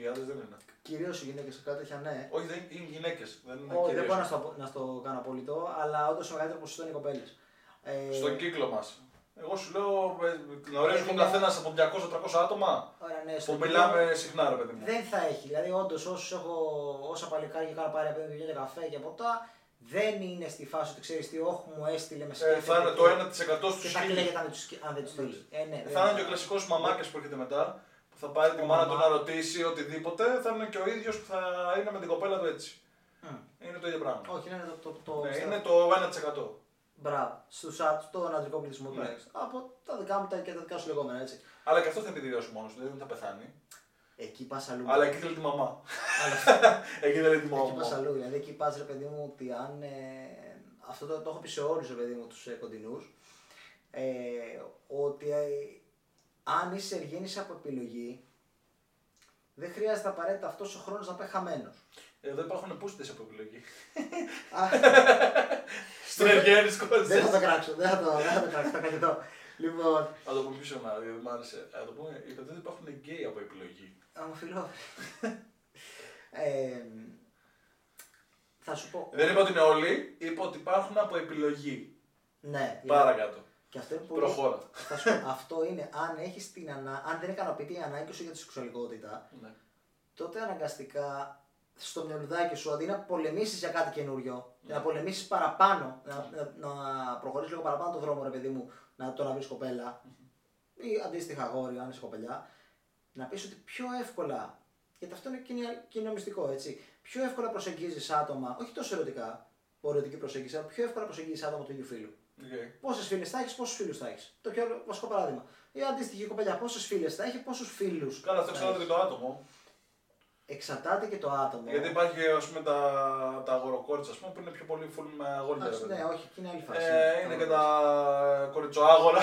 οι άντρες δεν είναι. Κυρίως οι γυναίκες, κάτω τέτοια, ναι. Όχι, είναι γυναίκες. Όχι, δεν μπορώ να το κάνω απόλυτο, αλλά όντως το μεγαλύτερο ποσοστό είναι οι κοπέλες. Ε... Στον κύκλο μας. Εγώ σου λέω να ορίζουμε ο καθένας από διακόσια με τριακόσια άτομα. Ωραία, ναι, που μιλάμε κύκλο... συχνά, ρε παιδί μου. Δεν θα έχει. Δηλαδή, όντως, όσους έχω, όσα παλικάρια κάνω πάρει απέναντι για καφέ και ποτά, δεν είναι στη φάση ότι ξέρεις τι, όχι μου έστειλε με σκέφτεται. Ε, θα είναι το ένα τοις εκατό στους χίλιους. Αν δεν τους στείλει. Ε, ναι, θα είναι και ο κλασικός μαμάκες που έρχεται μετά, που θα πάει τη μάνα του να ρωτήσει οτιδήποτε, θα είναι και ο ίδιος που θα είναι με την κοπέλα του έτσι. Είναι το ίδιο πράγμα. Όχι, είναι το ένα τοις εκατό. Μπράβο, στον αντρικό πληθυσμό του. Ναι. Από τα δικά μου και τα δικά σου λεγόμενα έτσι. Αλλά και αυτό θα επιβιώσει μόνο του, δηλαδή δεν θα πεθάνει. Εκεί πα αλλού. Αλλά εκεί θέλει τη μαμά. Εκεί θέλει τη μαμά. Εκεί πα αλλού. Δηλαδή εκεί πα, ρε παιδί μου, ότι αν. Ε, αυτό το, το έχω πει σε όλους, ρε παιδί μου, τους ε, κοντινούς. Ε, ότι ε, αν είσαι εργένης από επιλογή, δεν χρειάζεται απαραίτητα αυτός ο χρόνος να πάει χαμένος. Εδώ υπάρχουν πούστες από επιλογή. Στον Εργένη κόντζες. Δεν θα το κράξω, δεν θα το κράξω, θα κρατηθώ. Λοιπόν... Θα το πούμε πίσω να, γιατί μ' άρεσε. Θα το πούμε, οι παιδές υπάρχουν γκέι από επιλογή. Αμφιλόφιλοι. Θα σου πω... Δεν είπα ότι είναι όλοι, είπα ότι υπάρχουν από επιλογή. Ναι. Παρακάτω. Και αυτό είναι πολύ... Προχώρα. Αυτό είναι, αν, έχεις την ανα... αν δεν ικανοποιείται η ανάγκη σου για τη σεξουαλικότητα, ναι. Τότε αναγκαστικά στο μυαλουδάκι σου, αντί να πολεμήσεις για κάτι καινούριο, ναι. Να πολεμήσεις παραπάνω, ναι. να, να προχωρήσεις λίγο παραπάνω τον δρόμο, ρε παιδί μου, να το να βρεις κοπέλα, mm-hmm. ή αντίστοιχα αγόρι, αν είσαι κοπελιά, να πεις ότι πιο εύκολα, γιατί αυτό είναι κοινωνιστικό, έτσι, πιο εύκολα προσεγγίζεις άτομα, όχι τόσο ερωτικά, ερωτική προσέγγιση, αλλά πιο εύκολα προσεγγίζεις άτομα του ίδιου φίλου. Okay. Πόσες φίλες θα έχεις, πόσους φίλους θα έχεις. Το πιο βασικό παράδειγμα. Η αντίστοιχη κοπέλια, πόσες φίλες θα έχει, πόσους φίλους. Καλά, αυτό εξαρτάται και το άτομο. Εξαρτάται και το άτομο. Γιατί υπάρχει, ας πούμε, τα, τα αγοροκόριτσα, ας πούμε, που είναι πιο πολύ full με αγόρια. Ας, ναι, όχι, και είναι άλλη φάση. Ε, είναι και τα κοριτσοάγορα.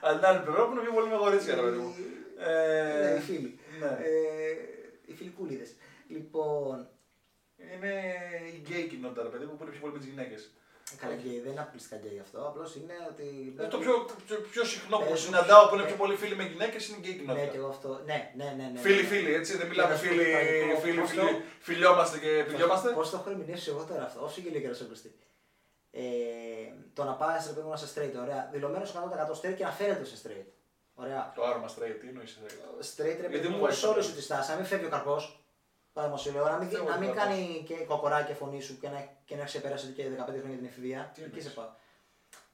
Αλλά την άλλη πλευρά που είναι πιο πολύ με αγορίτσα, ρε παιδί μου. Ναι, οι φίλοι. Ναι. Ε, οι φιλικούλιδες. Λοιπόν. Είναι η γκέι κοινότητα, ρε παιδί μου, που είναι πιο πολύ με τις γυναίκες. Καλά, γκέι, δεν είναι αποκλειστικά γκέι αυτό. Απλώς είναι ότι. Ε, το πιο, πιο, πιο συχνό που συναντάω που είναι πιο πολύ φίλοι με γυναίκες είναι γκέι κοινότητα. Ναι, και εγώ αυτό. Ναι, ναι, ναι. Φίλοι-φίλοι, ναι. Έτσι. Δεν μιλάμε φίλοι. Φιλιόμαστε και πηγιόμαστε. Πώς το έχω ερμηνεύσει εγώ τώρα αυτό, όσο γελίο και να σε ακουστεί. Ε, το να πα, ρε παιδί μου, να είσαι straight, ωραία. Δηλωμένο εκατό τοις εκατό straight και να φαίνεται σε straight. Ωραία. Το άρμα straight, τι εννοεί straight. Straight, ρε παιδί μου, σε όλη σου τη στάση, να μην φεύγει ο καρπός. Να μην, να μην κάνει και κοκοράκια φωνή σου και να, και να ξεπεράσει και δεκαπέντε χρόνια την εφηβεία. Εκεί σε πάω.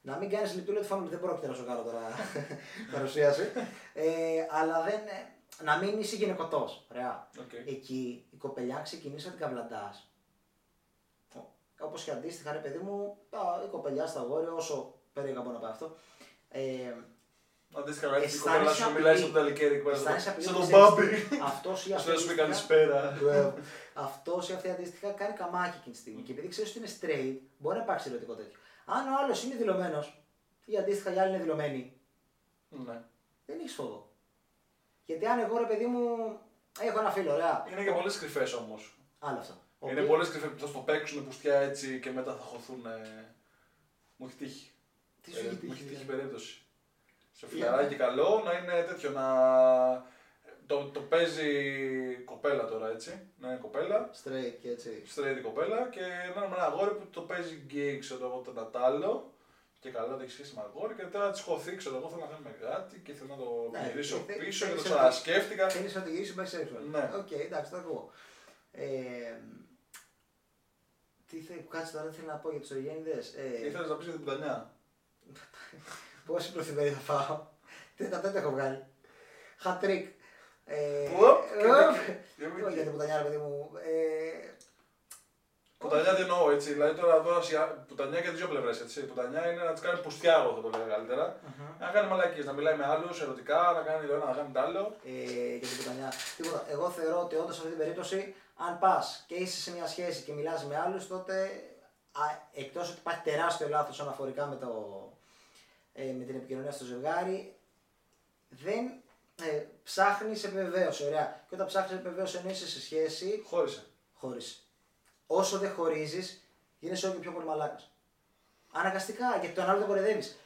Να μην κάνει λεπτούλα του φάμιλου, δεν πρόκειται να σου κάνω τώρα παρουσίαση. ε, αλλά δεν, να μην είσαι γυναικωτός. Ωραία. Okay. Εκεί η κοπελιά ξεκινήσε να την καβλαντάς. Oh. Όπως και αντίστοιχα, ρε παιδί μου, α, η κοπελιά στα αγόρια, όσο περίεργα μπορεί να πάει αυτό. Ε, αντίστοιχα, η κοπελιά σου μιλάει στο ταλικέρι, σαν τον Μπάμπη. Αυτός ή αυτή αντίστοιχα κάνει καμάκι εκείνη τη στιγμή. Και επειδή ξέρει ότι είναι straight, μπορεί να υπάρξει ερωτικό τέτοιο. Αν ο άλλος είναι δηλωμένος, ή αντίστοιχα οι άλλοι είναι δηλωμένοι, ναι. δεν έχεις φόβο. Γιατί αν εγώ, ρε παιδί μου, έχω ένα φίλο, ωραία. Είναι και πολλές κρυφές όμως. Άλλα αυτά. Είναι πολλές κρυφές που θα στο παίξουν πουστιά έτσι και μετά θα χωθούν. Ε... Μου έχει τύχει. Τι σου έχει τύχει. Μου έχει τύχει περίπτωση. Σε φιλαράκι καλό να είναι τέτοιο να. Το, το παίζει κοπέλα τώρα έτσι, να είναι κοπέλα. Straight και έτσι. Straight κοπέλα και να είναι ένα αγόρι που το παίζει γκέι, ξέρω εγώ, τον Ατάλο. Και καλά το έχει σχέση με αγόρι και τώρα τη χωθεί, ξέρω εγώ, θέλω να κάνουμε κάτι και θέλω να το ναι, γυρίσω και, πίσω και το ξανασκέφτηκα. Θέλει να το γυρίσει bisexual. Ναι. Οκ, okay, εντάξει, το ακούω. Ε, τι θέλει, κάτσε τώρα, δεν θέλω να πω για τους ΕΡΓΕΝΗΔΕΣ. Ε, Ήθελες να πεις για την πουτανιά. Πόση πρωθυπέδη θα φάω. Τέτα τέτα έχω βγάλει. Χατρίκ. Πού, για την πουτανιά, ρε παιδί μου. Πουτανιά δεν εννοώ έτσι, δηλαδή τώρα εδώ πουτανιά και τις δύο πλευρές έτσι. Πουτανιά είναι να τις κάνει πουστιάγο, θα το λέω καλύτερα. Mm-hmm. Να κάνει μαλακίες, να μιλάει με άλλους, ερωτικά, να κάνει το ένα, να κάνει το άλλο. Ε, για την πουτανιά. Τίποτα. Εγώ θεωρώ ότι όντως σε αυτή την περίπτωση, αν πας και είσαι σε μια σχέση και μιλάς με άλλους, τότε α, εκτός ότι υπάρχει τεράστιο λάθος αναφορικά με, το, ε, με την επικοινωνία στο ζευγάρι, δεν ε, ψάχνεις επιβεβαίωση. Ωραία. Και όταν ψάχνεις επιβεβαίωση ενώ είσαι σε σχέση. Χώρισε. Χώρισε. Όσο δεν χωρίζεις, γίνεσαι όλο και πιο πολύ μαλάκας. Αναγκαστικά, γιατί τον άλλο δεν κοροϊδεύεις.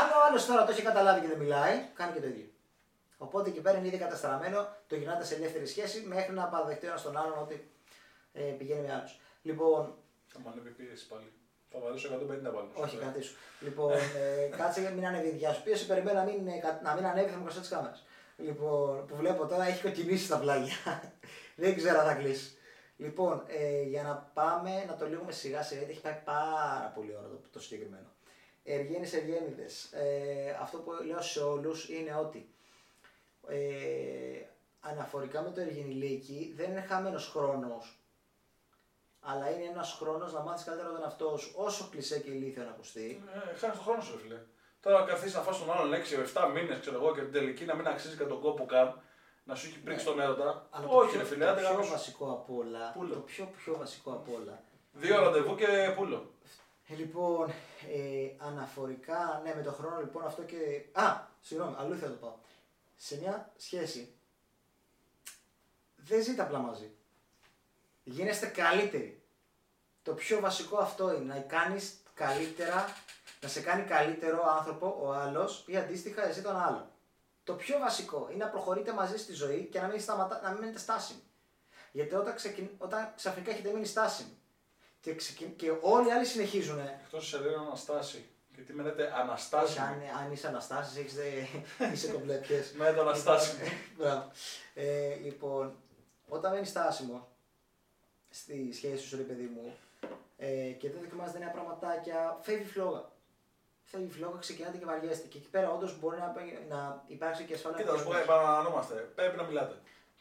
Αν ο άλλος τώρα το έχει καταλάβει και δεν μιλάει, κάνει και το ίδιο. Οπότε εκεί πέρα είναι ήδη καταστραμμένο, το γυρνάτε σε ελεύθερη σχέση μέχρι να παραδεχτεί ο ένας τον άλλον ότι ε, πηγαίνει με άλλους. Λοιπόν. Θα μου ανέβει πίεση πάλι. Θα βαρέσω εκατόν πενήντα πάλι. Όχι, κρατήσου. Λοιπόν, ε, κάτσε μην ανέβει η δικιά σου πίεση, περιμένω να μην, να μην ανέβει, θα μου κρατήσω τις κάμερες. Λοιπόν, που βλέπω τώρα έχει κοκκινήσει τα πλάγια. Δεν ξέρω αν θα κλείσει. Λοιπόν, ε, για να πάμε να το λύγουμε σιγά σιγά, γιατί έχει πάει πάρα πολύ ώρα το, το συγκεκριμένο. Εργένης, εργένηδες. Ε, αυτό που λέω σε όλους είναι ότι ε, αναφορικά με το εργενηλίκι δεν είναι χαμένος χρόνος, αλλά είναι ένας χρόνος να μάθεις καλύτερα τον εαυτό σου, όσο κλισέ και ηλίθιο να ακουστεί. Ε, χάνεις τον χρόνο σου, φίλε. Τώρα καθίσεις να φας τον άλλον έξι εφτά μήνες, ξέρω εγώ, και την τελική να μην αξίζει κατά τον κόπο καν. Να σου έχει πρίξει ναι. τον έρωτα. Αλλά όχι, ρε φίλε, άντε γάμο. Το πιο πιο βασικό απ' όλα. Δύο ραντεβού και πούλο. Ε, λοιπόν, ε, αναφορικά, ναι, με τον χρόνο λοιπόν αυτό και. Α, συγγνώμη, αλλού ήθελα να το πάω. Σε μια σχέση δεν ζείτε απλά μαζί. Γίνεστε καλύτεροι. Το πιο βασικό αυτό είναι να κάνεις καλύτερα, να σε κάνει καλύτερο άνθρωπο ο άλλος ή αντίστοιχα εσύ τον άλλον. Το πιο βασικό είναι να προχωρείτε μαζί στη ζωή και να μην, σταματά, να μην μένετε στάσιμοι. Γιατί όταν, ξεκι... όταν ξαφνικά έχετε μείνει στάσιμοι και, ξεκι... και όλοι οι άλλοι συνεχίζουν. Εκτός σε λένε Αναστάση. Γιατί με λέτε Αναστάσιμοι. Αν, αν είσαι Αναστάσεις, έχεις δε... είσαι κομπλέπιες. Με το Αναστάσιμο. Μπράβο. Ε, λοιπόν, όταν μένει στάσιμο στη σχέση σου, ρε παιδί μου, ε, και δεν δοκιμάζετε νέα πραγματάκια, φεύγει φλόγα. Θέλει φλόγα, ξεκινάτε και βαριέστε. Και εκεί πέρα όντως μπορεί να, να υπάρξει και ασφάλεια. Κοίτα, α πούμε, επαναλαμβανόμαστε. Πρέπει να μιλάτε.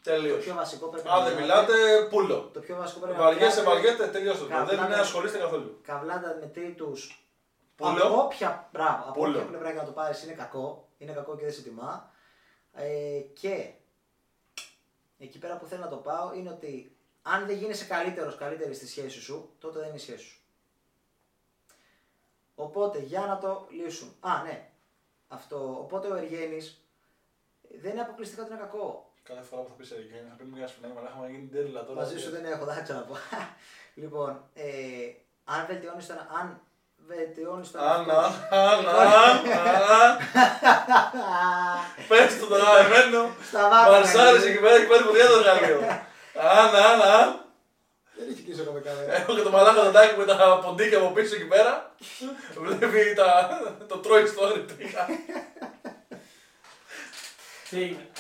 Τελείως. Αν δεν μιλάτε, πούλο. Το πιο βασικό πρέπει να μιλάτε. Βαριέσαι, βαριέται, τελείωσε. Δεν είναι ασχολείστε καθόλου. Καβλάντα με τρίτους. Πούλο. Από όποια πλευρά και να το πάρεις είναι κακό. Είναι κακό και δεν σε τιμά. Ε, και εκεί πέρα που θέλω να το πάω είναι ότι αν δεν γίνεσαι καλύτερος, καλύτερη στη σχέση σου, τότε δεν είναι η σχέση σου. Οπότε, για να το λύσουν. Α, ναι. Αυτό. Οπότε ο Εργένης δεν είναι αποκλειστικά ότι είναι κακό. Κάθε φορά που θα πεις Εργένη, θα πει μια σφινά, αλλά έχουμε γίνει τέλεια τώρα. Μαζί σου δεν έχω, δεν θα ξαναπώ. Λοιπόν, ε, αν βελτιώνεις τον. Αν βελτιώνεις τον. Αν, αν, αν, αν. Πες το τώρα, εμένα. Μαρσάρεις εκεί πέρα και πέρα που διέτα το εργαλείο. Αν, αν, αν. Δεν έχει κλείσει ακόμα κανένα. Έχω και το μαλάκα τον Τάκη με τα ποντίκια από πίσω εκεί πέρα. Βλέπει τα... το Troy Story.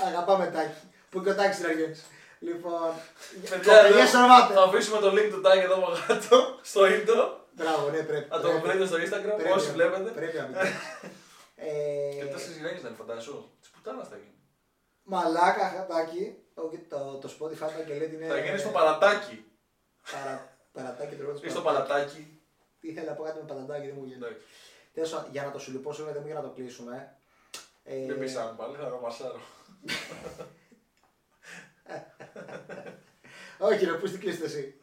Αγαπάμε Τάκη. Που και ο Τάκης τραγγένεις. Λοιπόν, κοπελιές ορμάτε. Θα αφήσουμε το link του Τάκη εδώ από κάτω, στο intro. Μπράβο, ναι, πρέπει. Θα τον βρείτε στο Instagram, όσοι βλέπετε. Πρέπει να μην. Και αυτές τις γυναίκες να είναι φαντάσου. Της πουτάνας θα γίνει. Μαλάκα, χατάκι. Το, το Spotify φάτα και λέει την. Θα γίνει στο παρατάκι. Παρα, παρατάκι τρόπο. Στο παρατάκι. Ήθελα να πω κάτι με παρατάκι, δεν μου γίνει. Τέλος, για να το σουλουπώσουμε, δεν μου για να το κλείσουμε. Ε... Δεν πείσαμε πάλι, θα ρομασάρω. Όχι ρε, πού την κλείστε εσύ.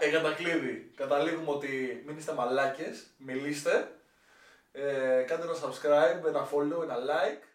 Ε, για τα κλείδι. Καταλήγουμε ότι μην είστε μαλάκες, μιλήστε. Ε, κάντε ένα subscribe, ένα follow, ένα like.